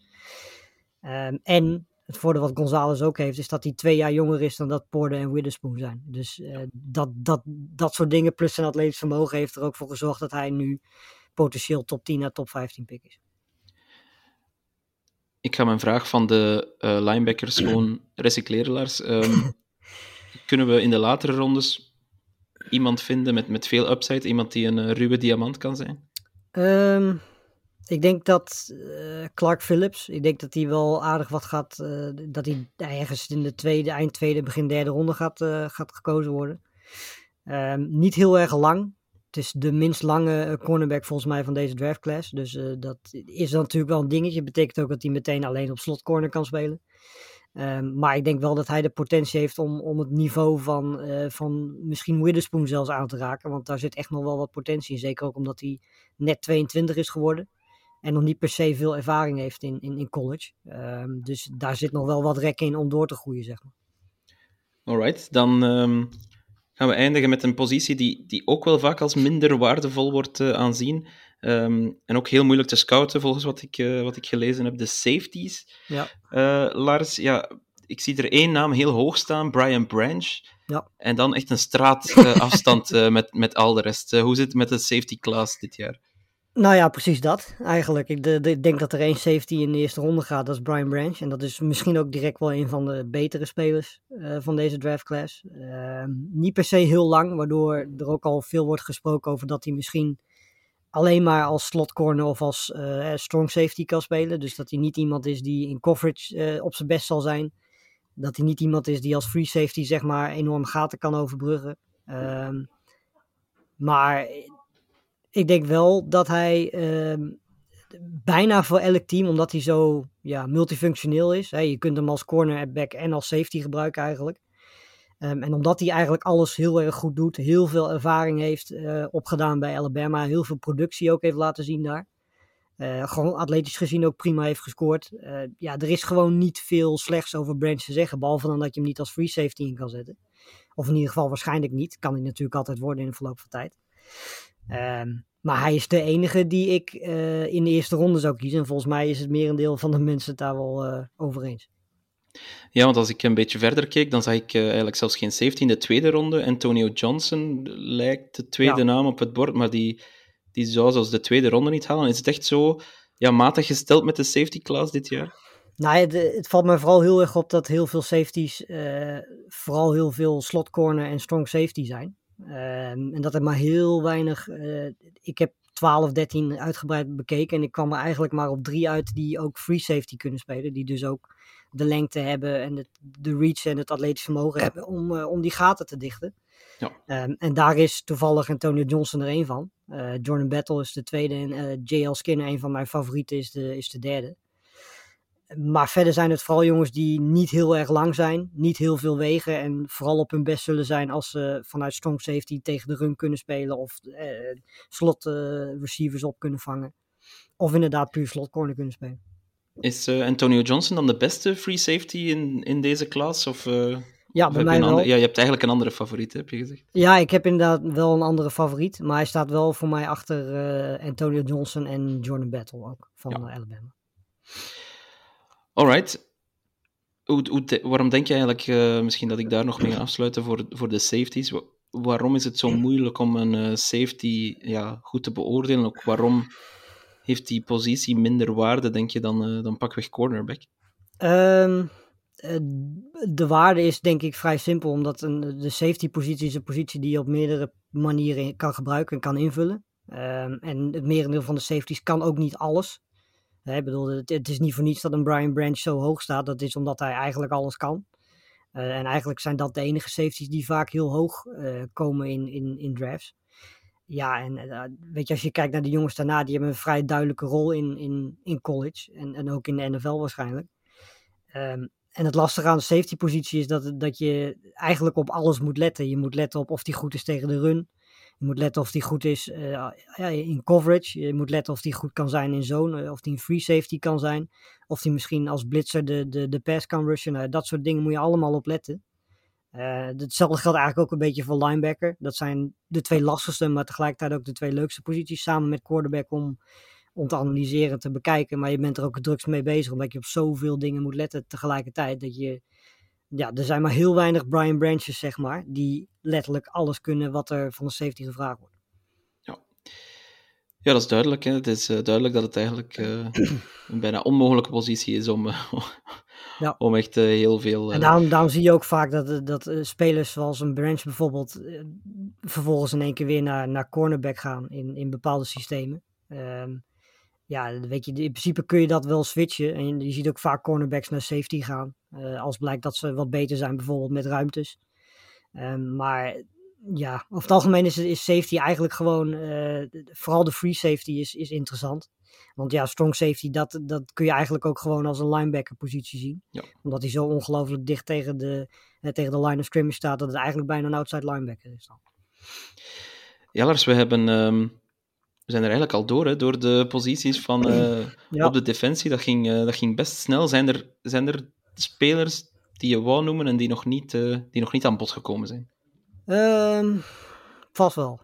Um, en het voordeel wat Gonzalez ook heeft, is dat hij twee jaar jonger is dan dat Porter en Witherspoon zijn. Dus uh, dat, dat, dat soort dingen, plus zijn atletisch vermogen, heeft er ook voor gezorgd dat hij nu potentieel top tien naar top vijftien pick is. Ik ga mijn vraag van de uh, linebackers gewoon recycleren, Lars. Um, kunnen we in de latere rondes iemand vinden met, met veel upside, iemand die een uh, ruwe diamant kan zijn? Um, ik denk dat uh, Clark Phillips, ik denk dat hij wel aardig wat gaat, uh, dat hij ergens in de tweede, eind tweede, begin derde ronde gaat, uh, gaat gekozen worden. Um, niet heel erg lang. Het is de minst lange cornerback volgens mij van deze draftclass. Dus uh, dat is dan natuurlijk wel een dingetje. Betekent ook dat hij meteen alleen op slotcorner kan spelen. Um, maar ik denk wel dat hij de potentie heeft om, om het niveau van, uh, van misschien Witherspoon zelfs aan te raken. Want daar zit echt nog wel wat potentie in. Zeker ook omdat hij net tweeëntwintig is geworden. En nog niet per se veel ervaring heeft in, in, in college. Um, dus daar zit nog wel wat rek in om door te groeien, zeg maar. Alright, dan... Um... gaan we eindigen met een positie die, die ook wel vaak als minder waardevol wordt uh, aanzien. Um, en ook heel moeilijk te scouten, volgens wat ik, uh, wat ik gelezen heb. De safeties. Ja. Uh, Lars, ja, ik zie er één naam heel hoog staan, Brian Branch. Ja. En dan echt een straatafstand uh, uh, met, met al de rest. Uh, hoe zit het met de safety class dit jaar? Nou ja, precies dat eigenlijk. Ik de, de, denk dat er één safety in de eerste ronde gaat, dat is Brian Branch. En dat is misschien ook direct wel een van de betere spelers uh, van deze draftclass. Uh, niet per se heel lang, waardoor er ook al veel wordt gesproken over dat hij misschien alleen maar als slotcorner of als uh, strong safety kan spelen. Dus dat hij niet iemand is die in coverage uh, op zijn best zal zijn. Dat hij niet iemand is die als free safety zeg maar enorm gaten kan overbruggen. Uh, maar... Ik denk wel dat hij uh, bijna voor elk team, omdat hij zo ja, multifunctioneel is. Hè, je kunt hem als cornerback en als safety gebruiken eigenlijk. Um, en omdat hij eigenlijk alles heel erg goed doet, heel veel ervaring heeft uh, opgedaan bij Alabama. Heel veel productie ook heeft laten zien daar. Uh, gewoon atletisch gezien ook prima heeft gescoord. Uh, ja, er is gewoon niet veel slechts over Branch te zeggen. Behalve dan dat je hem niet als free safety in kan zetten. Of in ieder geval waarschijnlijk niet. Kan hij natuurlijk altijd worden in de verloop van tijd. Um, maar hij is de enige die ik uh, in de eerste ronde zou kiezen. En volgens mij is het merendeel van de mensen het daar wel uh, over eens. Ja, want als ik een beetje verder keek, dan zag ik uh, eigenlijk zelfs geen safety in de tweede ronde. Antonio Johnson lijkt de tweede ja. naam op het bord, maar die, die zou zelfs de tweede ronde niet halen. Is het echt zo ja, matig gesteld met de safety class dit jaar? Nou, het, het valt mij vooral heel erg op dat heel veel safeties, uh, vooral heel veel slotcorner en strong safety zijn. Um, en dat er maar heel weinig... Uh, ik heb twaalf, dertien uitgebreid bekeken en ik kwam er eigenlijk maar op drie uit die ook free safety kunnen spelen. Die dus ook de lengte hebben en het, de reach en het atletisch vermogen hebben om, uh, om die gaten te dichten. Ja. Um, en daar is toevallig Antonio Johnson er één van. Uh, Jordan Battle is de tweede en uh, J L Skinner, een van mijn favorieten, is de, is de derde. Maar verder zijn het vooral jongens die niet heel erg lang zijn, niet heel veel wegen en vooral op hun best zullen zijn als ze vanuit strong safety tegen de run kunnen spelen of eh, slot eh, receivers op kunnen vangen. Of inderdaad puur slot corner kunnen spelen. Is uh, Antonio Johnson dan de beste free safety in, in deze klas? Of, uh, ja, of bij mij wel. Andere, ja, je hebt eigenlijk een andere favoriet, heb je gezegd? Ja, ik heb inderdaad wel een andere favoriet, maar hij staat wel voor mij achter uh, Antonio Johnson en Jordan Battle ook van ja. Alabama. Alright. Hoe, hoe de, waarom denk je eigenlijk, uh, misschien dat ik daar nog mee ga afsluiten voor, voor de safeties, Wa- waarom is het zo moeilijk om een uh, safety ja, goed te beoordelen? Ook waarom heeft die positie minder waarde, denk je, dan, uh, dan pakweg cornerback? Um, de waarde is denk ik vrij simpel, omdat een, de safety positie is een positie die je op meerdere manieren kan gebruiken en kan invullen. Um, en het merendeel van de safeties kan ook niet alles. Ik bedoel, het is niet voor niets dat een Brian Branch zo hoog staat. Dat is omdat hij eigenlijk alles kan. Uh, en eigenlijk zijn dat de enige safeties die vaak heel hoog uh, komen in, in, in drafts. Ja, en uh, weet je, als je kijkt naar de jongens daarna, die hebben een vrij duidelijke rol in, in, in college. En, en ook in de N F L waarschijnlijk. Um, en het lastige aan de safety positie is dat, dat je eigenlijk op alles moet letten. Je moet letten op of die goed is tegen de run. Je moet letten of die goed is uh, in coverage. Je moet letten of die goed kan zijn in zone. Of die in free safety kan zijn. Of die misschien als blitzer de, de, de pass kan rushen. Nou, dat soort dingen moet je allemaal op letten. Uh, hetzelfde geldt eigenlijk ook een beetje voor linebacker. Dat zijn de twee lastigste, maar tegelijkertijd ook de twee leukste posities. Samen met quarterback om, om te analyseren en te bekijken. Maar je bent er ook het drukst mee bezig. Omdat je op zoveel dingen moet letten tegelijkertijd. Dat je... Ja, er zijn maar heel weinig Brian Branches, zeg maar, die letterlijk alles kunnen wat er van de safety gevraagd wordt. Ja, ja dat is duidelijk. Hè. Het is uh, duidelijk dat het eigenlijk uh, een bijna onmogelijke positie is om, uh, ja. om echt uh, heel veel... Uh, en daarom, daarom zie je ook vaak dat, dat uh, spelers zoals een Branch bijvoorbeeld uh, vervolgens in één keer weer naar, naar cornerback gaan in, in bepaalde systemen. Um, ja, weet je, in principe kun je dat wel switchen. En je ziet ook vaak cornerbacks naar safety gaan. Uh, als blijkt dat ze wat beter zijn, bijvoorbeeld met ruimtes. Um, maar ja, over het algemeen is, is safety eigenlijk gewoon... Uh, vooral de free safety is, is interessant. Want ja, strong safety, dat, dat kun je eigenlijk ook gewoon als een linebacker positie zien. Ja. Omdat hij zo ongelooflijk dicht tegen de, eh, tegen de line of scrimmage staat, dat het eigenlijk bijna een outside linebacker is dan. Ja, Lars, we hebben... Um... We zijn er eigenlijk al door, hè, door de posities van, uh, ja. op de defensie. Dat ging, uh, dat ging best snel. Zijn er, zijn er spelers die je wou noemen en die nog niet, uh, die nog niet aan bod gekomen zijn? Um, vast wel.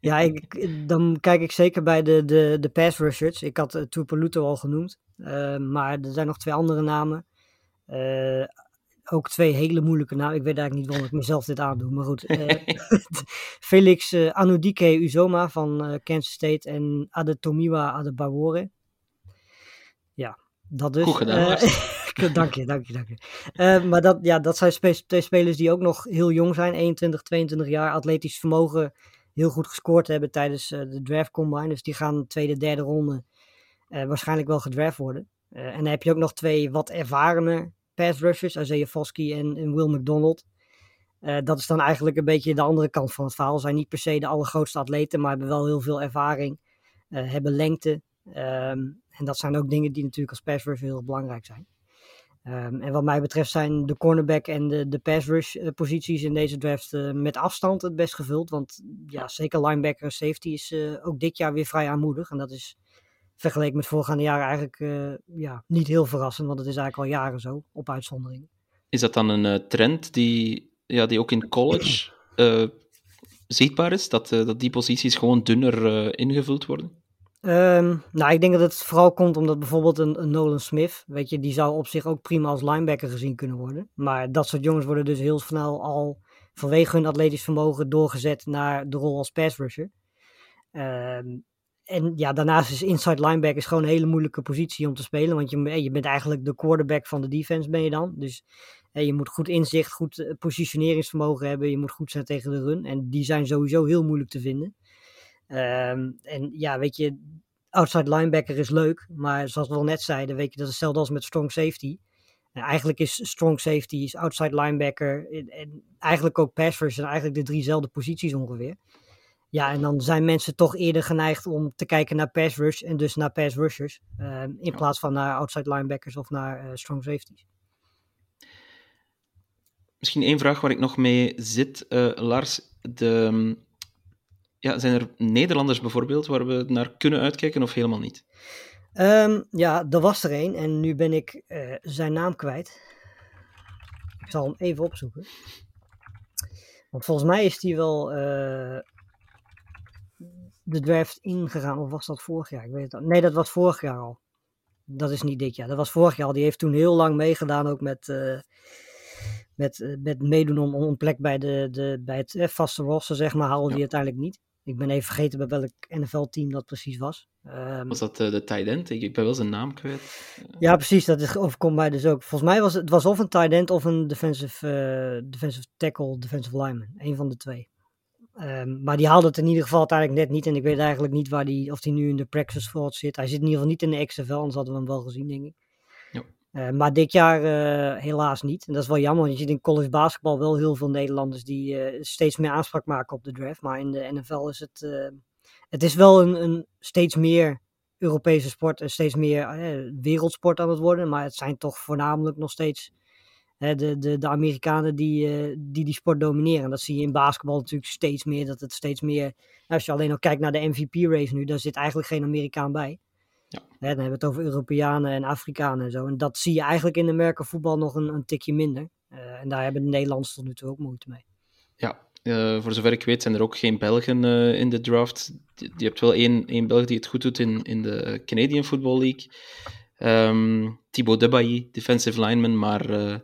ja, ik, dan kijk ik zeker bij de, de, de pass rushers. Ik had uh, Tupeluto al genoemd, uh, maar er zijn nog twee andere namen. Uh, Ook twee hele moeilijke namen. Ik weet eigenlijk niet waarom ik mezelf dit aandoe. Maar goed. Uh, Felix uh, Anudike Uzoma van uh, Kansas State. En Adetomiwa Adebawore. Ja, dat dus. Goed gedaan. Uh, dank je, dank je, dank je. Uh, maar dat, ja, dat zijn spe- twee spelers die ook nog heel jong zijn. eenentwintig, tweeëntwintig jaar. Atletisch vermogen. Heel goed gescoord hebben tijdens uh, de draft combine. Dus die gaan de tweede, derde ronde uh, waarschijnlijk wel gedraft worden. Uh, en dan heb je ook nog twee wat ervarene pass rushers, Isaiah Foskey en, en Will McDonald. Uh, dat is dan eigenlijk een beetje de andere kant van het verhaal. Zijn niet per se de allergrootste atleten, maar hebben wel heel veel ervaring. Uh, hebben lengte. Um, en dat zijn ook dingen die natuurlijk als pass rusher heel belangrijk zijn. Um, en wat mij betreft zijn de cornerback en de, de pass rush uh, posities in deze draft uh, met afstand het best gevuld. Want ja, zeker linebacker en safety is uh, ook dit jaar weer vrij aanmoedig. En dat is vergeleken met voorgaande jaren eigenlijk uh, ja, niet heel verrassend, want het is eigenlijk al jaren zo, op uitzondering. Is dat dan een uh, trend die, ja, die ook in college uh, zichtbaar is? Dat, uh, dat die posities gewoon dunner uh, ingevuld worden? Um, nou, ik denk dat het vooral komt omdat bijvoorbeeld een, een Nolan Smith, weet je, die zou op zich ook prima als linebacker gezien kunnen worden. Maar dat soort jongens worden dus heel snel al vanwege hun atletisch vermogen doorgezet naar de rol als pass rusher. Um, En ja, daarnaast is inside linebacker gewoon een hele moeilijke positie om te spelen. Want je, je bent eigenlijk de quarterback van de defense ben je dan. Dus je moet goed inzicht, goed positioneringsvermogen hebben. Je moet goed zijn tegen de run. En die zijn sowieso heel moeilijk te vinden. Um, en ja, weet je, outside linebacker is leuk. Maar zoals we al net zeiden, weet je, dat is hetzelfde als met strong safety. En eigenlijk is strong safety, is outside linebacker en, en eigenlijk ook pass rush. En eigenlijk de driezelfde posities ongeveer. Ja, en dan zijn mensen toch eerder geneigd om te kijken naar pass rush en dus naar pass rushers. Uh, in ja. plaats van naar outside linebackers of naar uh, strong safeties. Misschien één vraag waar ik nog mee zit, uh, Lars. De, ja, zijn er Nederlanders bijvoorbeeld waar we naar kunnen uitkijken of helemaal niet? Um, ja, er was er één en nu ben ik uh, zijn naam kwijt. Ik zal hem even opzoeken. Want volgens mij is die wel... Uh, de draft ingegaan, of was dat vorig jaar? Ik weet het al. Nee, dat was vorig jaar al. Dat is niet dit jaar. Dat was vorig jaar al. Die heeft toen heel lang meegedaan, ook met, uh, met, uh, met meedoen om, om een plek bij, de, de, bij het eh, vaste roster, zeg maar, haalde ja. die uiteindelijk niet. Ik ben even vergeten bij welk N F L-team dat precies was. Um, was dat uh, de tight end? Ik, ik ben wel zijn naam kwijt. Ja, precies. Dat is, overkomt mij dus ook. Volgens mij was het was of een tight end of een defensive, uh, defensive tackle, defensive lineman. Eén van de twee. Um, maar die haalde het in ieder geval uiteindelijk net niet. En ik weet eigenlijk niet waar die, of hij nu in de practice squad zit. Hij zit in ieder geval niet in de X F L, anders hadden we hem wel gezien, denk ik. Ja. Uh, maar dit jaar uh, helaas niet. En dat is wel jammer, want je ziet in college basketbal wel heel veel Nederlanders die uh, steeds meer aanspraak maken op de draft. Maar in de N F L is het, uh, het is wel een, een steeds meer Europese sport en steeds meer uh, wereldsport aan het worden. Maar het zijn toch voornamelijk nog steeds... De, de, de Amerikanen die, uh, die die sport domineren. Dat zie je in basketbal natuurlijk steeds meer. Dat het steeds meer... Als je alleen al kijkt naar de M V P-race nu, daar zit eigenlijk geen Amerikaan bij. Ja. Hè, dan hebben we het over Europeanen en Afrikanen en zo. En dat zie je eigenlijk in de merkenvoetbal nog een, een tikje minder. Uh, en daar hebben de Nederlanders tot nu toe ook moeite mee. Ja, uh, voor zover ik weet zijn er ook geen Belgen uh, in de draft. Je hebt wel één, één Belg die het goed doet in, in de Canadian Football League. Um, Thibaut Debailly, defensive lineman, maar, uh,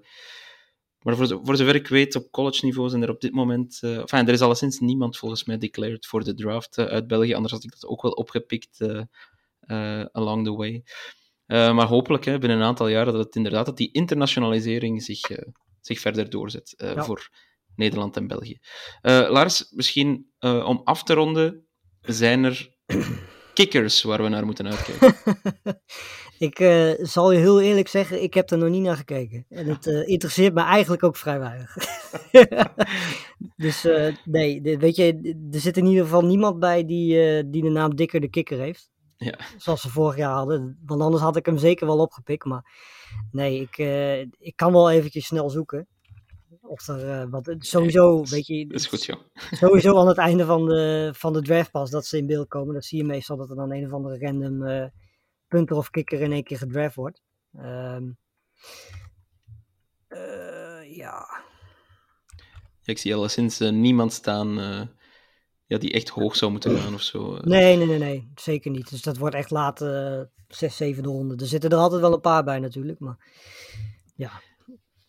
maar voor, voor zover ik weet, op college niveau zijn er op dit moment, uh, enfin, er is alleszins niemand volgens mij declared voor de draft uh, uit België, anders had ik dat ook wel opgepikt uh, uh, along the way. Uh, maar hopelijk, hè, binnen een aantal jaren, dat het inderdaad dat die internationalisering zich, uh, zich verder doorzet uh, ja. voor Nederland en België. Uh, Lars, misschien uh, om af te ronden, zijn er kickers waar we naar moeten uitkijken. Ik uh, zal je heel eerlijk zeggen, ik heb er nog niet naar gekeken. En het uh, interesseert me eigenlijk ook vrij weinig. Dus uh, nee, de, weet je, er zit in ieder geval niemand bij die, uh, die de naam Dikker de Kikker heeft. Ja. Zoals ze vorig jaar hadden. Want anders had ik hem zeker wel opgepikt. Maar nee, ik, uh, ik kan wel eventjes snel zoeken. Of er, uh, want sowieso, nee, weet je... Dat is goed, joh. Sowieso aan het einde van de, van de draftpas dat ze in beeld komen. Dat zie je meestal dat er dan een of andere random... Uh, punter of kikker in één keer gedraft wordt. Um, uh, ja. ja. Ik zie alleszins uh, niemand staan uh, ja, die echt hoog zou moeten gaan of zo. Nee, nee, nee, nee. Zeker niet. Dus dat wordt echt laat uh, zes, zevende ronde. Er zitten er altijd wel een paar bij natuurlijk, maar ja.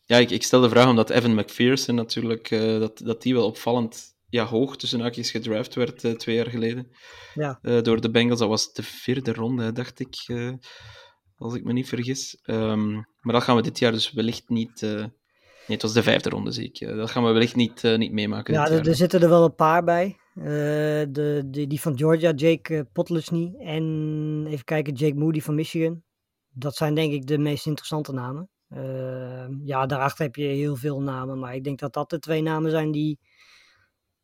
Ja, ik, ik stel de vraag omdat Evan McPherson natuurlijk, uh, dat, dat die wel opvallend... ja, hoog tussen haakjes gedraft werd uh, twee jaar geleden ja. uh, door de Bengals. Dat was de vierde ronde, dacht ik, uh, als ik me niet vergis. Um, maar dat gaan we dit jaar dus wellicht niet... Uh... Nee, het was de vijfde ronde, zie ik. Uh, dat gaan we wellicht niet, uh, niet meemaken. Ja, er, er zitten er wel een paar bij. Uh, de, de, die van Georgia, Jake Potlesny en even kijken, Jake Moody van Michigan. Dat zijn denk ik de meest interessante namen. Uh, ja, daarachter heb je heel veel namen, maar ik denk dat dat de twee namen zijn die...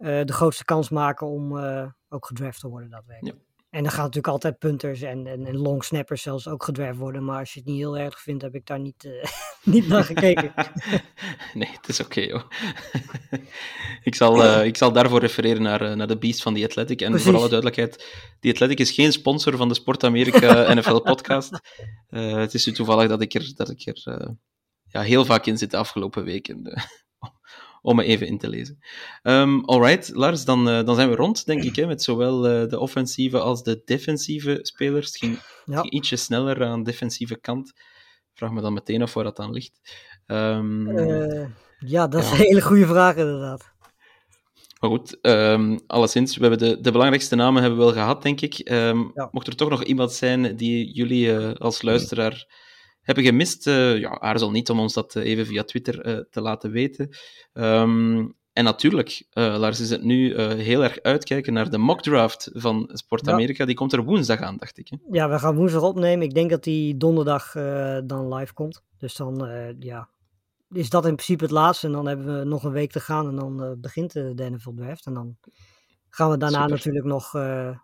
Uh, de grootste kans maken om uh, ook gedraft te worden, dat werkt. Ja. En dan gaan natuurlijk altijd punters en, en, en long snappers zelfs ook gedraft worden, maar als je het niet heel erg vindt, heb ik daar niet, uh, niet naar gekeken. Nee, het is oké, joh. ik, zal, uh, ik zal daarvoor refereren naar, uh, naar de Beast van The Athletic. En precies. Voor alle duidelijkheid, The Athletic is geen sponsor van de Sport Amerika N F L-podcast. Uh, het is nu toevallig dat ik er, dat ik er uh, ja, heel vaak in zit de afgelopen weken. Om me even in te lezen. Um, Alright, Lars, dan, uh, dan zijn we rond, denk ik, hè, met zowel uh, de offensieve als de defensieve spelers. Het ging, ja. ging ietsje sneller aan de defensieve kant. Vraag me dan meteen af waar dat aan ligt. Um, uh, ja, dat ja. is een hele goede vraag, inderdaad. Maar goed, um, alleszins, we hebben de, de belangrijkste namen hebben we wel gehad, denk ik. Um, ja. Mocht er toch nog iemand zijn die jullie uh, als luisteraar nee. hebben gemist, uh, ja, aarzel niet om ons dat uh, even via Twitter uh, te laten weten. Um, en natuurlijk, uh, Lars, is het nu uh, heel erg uitkijken naar de mockdraft van Sport Amerika. Ja. Die komt er woensdag aan, dacht ik. Hè? Ja, we gaan woensdag opnemen. Ik denk dat die donderdag uh, dan live komt. Dus dan uh, ja, is dat in principe het laatste. En dan hebben we nog een week te gaan en dan uh, begint de N F L draft. En dan gaan we daarna Super. natuurlijk nog uh,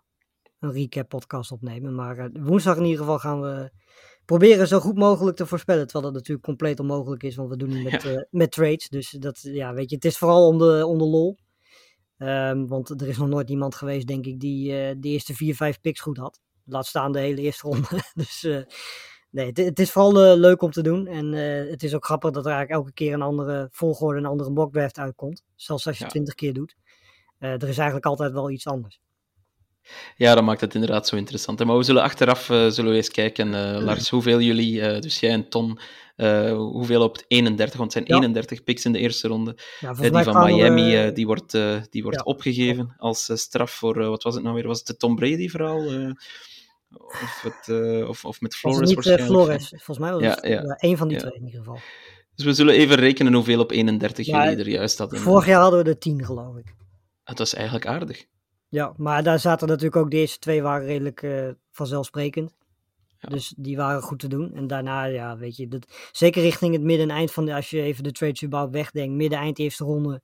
een recap podcast opnemen. Maar uh, woensdag in ieder geval gaan we... proberen zo goed mogelijk te voorspellen, terwijl dat natuurlijk compleet onmogelijk is, want we doen het met, ja. uh, met trades. Dus dat, ja, weet je, het is vooral om de, om de lol. Um, want er is nog nooit iemand geweest, denk ik, die uh, de eerste vier, vijf picks goed had. Laat staan de hele eerste ronde. Dus uh, nee, het, het is vooral uh, leuk om te doen. En uh, het is ook grappig dat er eigenlijk elke keer een andere volgorde, een andere mockdraft uitkomt. Zelfs als je ja. twintig keer doet. Uh, er is eigenlijk altijd wel iets anders. Ja, dat maakt het inderdaad zo interessant. Maar we zullen achteraf uh, zullen we eens kijken, uh, Lars, hoeveel jullie, uh, dus jij en Ton, uh, hoeveel op eenendertig, want het zijn eenendertig ja. picks in de eerste ronde. Ja, uh, die van Miami, we... uh, die wordt, uh, die wordt ja. opgegeven als uh, straf voor, uh, wat was het nou weer, was het de Tom Brady verhaal? Uh, of, het, uh, of, of met Flores niet, waarschijnlijk. Uh, Flores, volgens mij was ja, het ja. Uh, één van die ja. twee in ieder geval. Dus we zullen even rekenen hoeveel op eenendertig ja, jullie er juist hadden. Vorig jaar hadden we er tien, geloof ik. Dat is eigenlijk aardig. Ja, maar daar zaten natuurlijk ook, de eerste twee waren redelijk uh, vanzelfsprekend. Ja. Dus die waren goed te doen. En daarna, ja, weet je, dat, zeker richting het midden en eind van de, als je even de trades überhaupt wegdenkt, midden eind eerste ronde,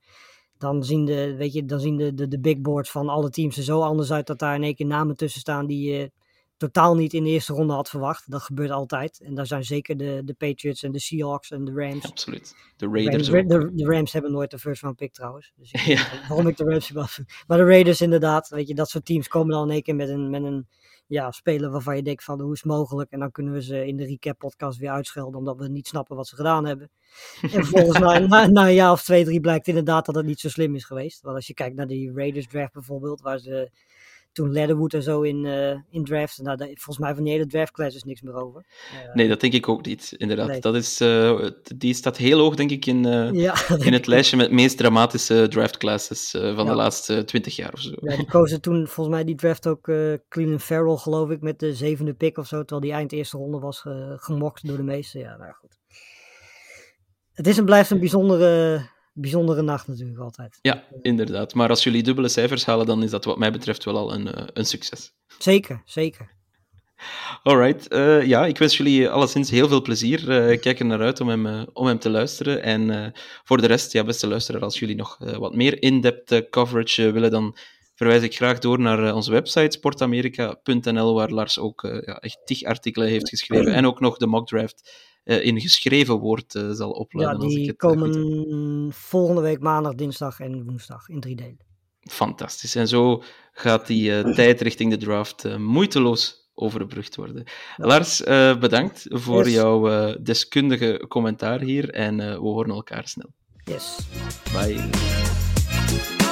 dan zien de, weet je, dan zien de, de, de big boards van alle teams er zo anders uit dat daar in één keer namen tussen staan die je totaal niet in de eerste ronde had verwacht. Dat gebeurt altijd. En daar zijn zeker de, de Patriots en de Seahawks en de Rams. Ja, absoluut. De Raiders Rams, de, de Rams hebben nooit de first round pick trouwens. Dus ik ja. weet waarom ik de Rams heb. Maar de Raiders inderdaad. Weet je, dat soort teams komen dan in één keer met een, met een ja, speler waarvan je denkt van hoe is het mogelijk. En dan kunnen we ze in de recap podcast weer uitschelden omdat we niet snappen wat ze gedaan hebben. En vervolgens na, na, na een jaar of twee, drie blijkt inderdaad dat het niet zo slim is geweest. Want als je kijkt naar die Raiders draft bijvoorbeeld, waar ze... toen Leatherwood en zo in, uh, in draft. Nou, dat, volgens mij van die hele draftclass is niks meer over. Uh, nee, dat denk ik ook niet, inderdaad. Nee. Dat is, uh, die staat heel hoog, denk ik, in, uh, ja, in het lijstje met de meest dramatische draftclasses uh, van ja. de laatste twintig jaar of zo. Ja, die kozen toen volgens mij die draft ook uh, Cleveland Farrell, geloof ik, met de zevende pick of zo, terwijl die eind eerste ronde was uh, gemokt door de meesten. Ja, nou goed. Het is en blijft een bijzondere bijzondere nacht natuurlijk altijd. Ja, inderdaad. Maar als jullie dubbele cijfers halen, dan is dat wat mij betreft wel al een, een succes. Zeker, zeker. Alright, uh, ja, ik wens jullie alleszins heel veel plezier. Uh, kijk er naar uit om hem, uh, om hem te luisteren. En uh, voor de rest, ja, beste luisteraar, als jullie nog uh, wat meer in-depth uh, coverage uh, willen, dan verwijs ik graag door naar uh, onze website sportamerika punt n l, waar Lars ook uh, ja, echt tig artikelen heeft geschreven en ook nog de mockdraft uh, in geschreven woord uh, zal opladen. Ja, die als ik het, komen uh, volgende week maandag, dinsdag en woensdag in drie delen. Fantastisch. En zo gaat die uh, tijd richting de draft uh, moeiteloos overbrugd worden. Ja. Lars, uh, bedankt voor yes. jouw uh, deskundige commentaar hier en uh, we horen elkaar snel. Yes. Bye.